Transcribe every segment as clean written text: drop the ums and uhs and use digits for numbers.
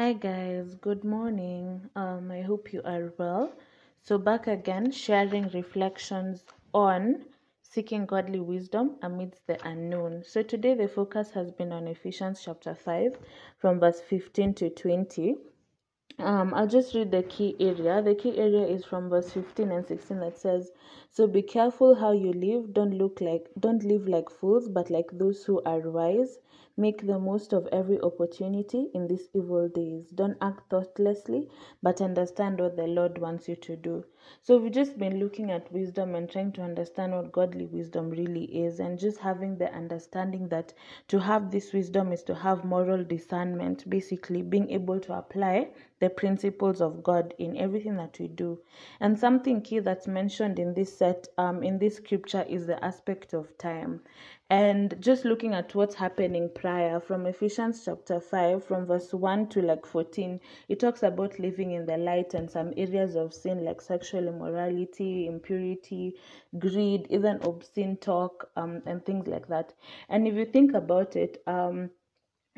Hi guys, good morning. I hope you are well. So back again, sharing reflections on seeking godly wisdom amidst the unknown. So today the focus has been on Ephesians chapter 5 from verse 15 to 20. I'll just read the key area. The key area is from verse 15 and 16 that says, "So be careful how you live. Don't live like fools, but like those who are wise. Make the most of every opportunity in these evil days. Don't act thoughtlessly, but understand what the Lord wants you to do." So we've just been looking at wisdom and trying to understand what godly wisdom really is, and just having the understanding that to have this wisdom is to have moral discernment, basically being able to apply the principles of God in everything that we do. And something key that's mentioned in this set, in this scripture, is the aspect of time. And just looking at what's happening prior, from Ephesians chapter 5, from verse 1 to 14, it talks about living in the light and some areas of sin like sexual immorality, impurity, greed, even obscene talk, and things like that. And if you think about it,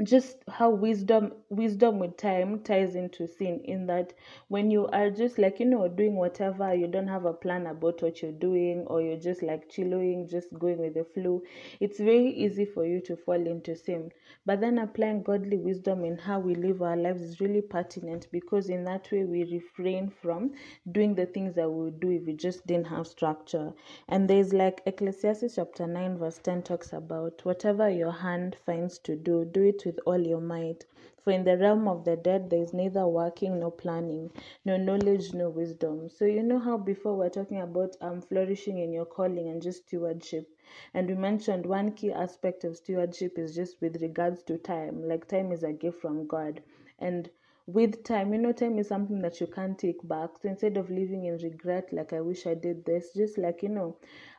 just how wisdom with time ties into sin, in that when you are just doing whatever, you don't have a plan about what you're doing, or you're just chilling, just going with the flow, it's very easy for you to fall into sin. But then applying godly wisdom in how we live our lives is really pertinent, because in that way we refrain from doing the things that we would do if we just didn't have structure. And there's Ecclesiastes chapter 9 verse 10 talks about, "Whatever your hand finds to do, do it with all your might. For in the realm of the dead there is neither working, nor planning, no knowledge, no wisdom." So you know how before we're talking about flourishing in your calling and just stewardship. And we mentioned one key aspect of stewardship is just with regards to time. Time is a gift from God. And with time, time is something that you can't take back. So instead of living in regret, I wish I did this, just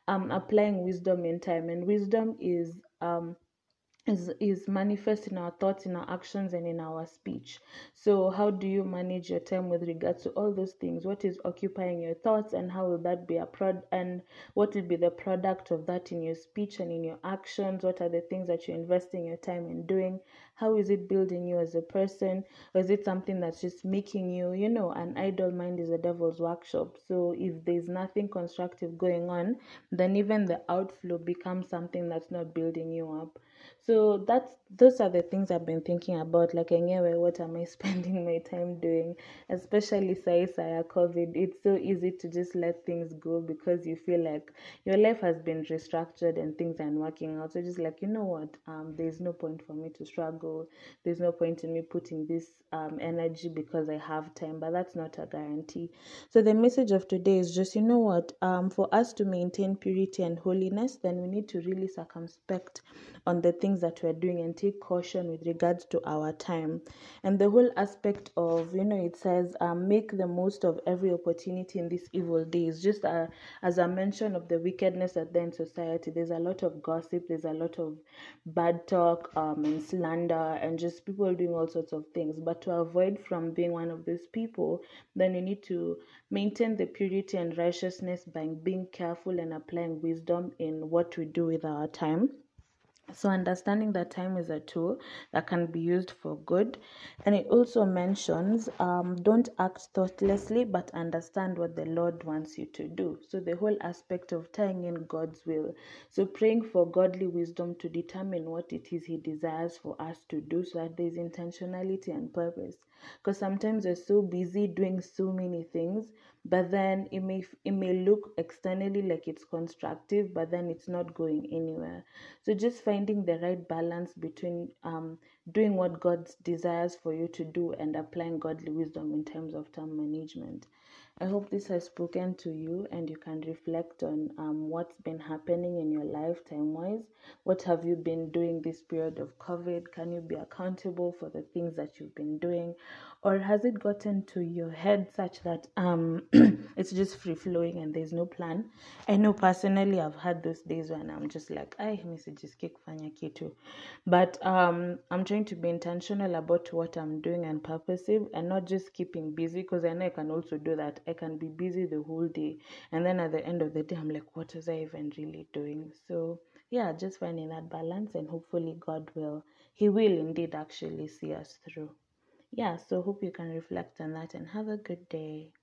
applying wisdom in time. And wisdom is manifest in our thoughts, in our actions, and in our speech. So how do you manage your time with regards to all those things? What is occupying your thoughts, and how will that be and what will be the product of that in your speech and in your actions? What are the things that you're investing your time in doing? How is it building you as a person, or is it something that's just making you, an idle mind is a devil's workshop. So if there's nothing constructive going on, then even the outflow becomes something that's not building you up. So those are the things I've been thinking about. Anyway, what am I spending my time doing? Especially since COVID, it's so easy to just let things go because you feel like your life has been restructured and things aren't working out. So just what? There's no point for me to struggle. There's no point in me putting this energy because I have time. But that's not a guarantee. So the message of today is just, for us to maintain purity and holiness, then we need to really circumspect on the things that we're doing and take caution with regards to our time. And the whole aspect of, it says, make the most of every opportunity in these evil days. Just as I mentioned of the wickedness that there in society, there's a lot of gossip, there's a lot of bad talk and slander, and just people doing all sorts of things. But to avoid from being one of those people, then you need to maintain the purity and righteousness by being careful and applying wisdom in what we do with our time. So understanding that time is a tool that can be used for good. And it also mentions, don't act thoughtlessly, but understand what the Lord wants you to do. So the whole aspect of tying in God's will. So praying for godly wisdom to determine what it is He desires for us to do, so that there's intentionality and purpose. Because sometimes we're so busy doing so many things, but then it may look externally like it's constructive, but then it's not going anywhere. So just finding the right balance between doing what God desires for you to do and applying godly wisdom in terms of time management. I hope this has spoken to you, and you can reflect on what's been happening in your life time-wise. What have you been doing this period of COVID? Can you be accountable for the things that you've been doing? Or has it gotten to your head such that it's just free-flowing and there's no plan? I know personally I've had those days when I'm just but I'm trying to be intentional about what I'm doing and purposive, and not just keeping busy, because I know I can also do that. I can be busy the whole day, and then at the end of the day I'm what was I even really doing? So just finding that balance, and hopefully God will indeed actually see us through. So hope you can reflect on that and have a good day.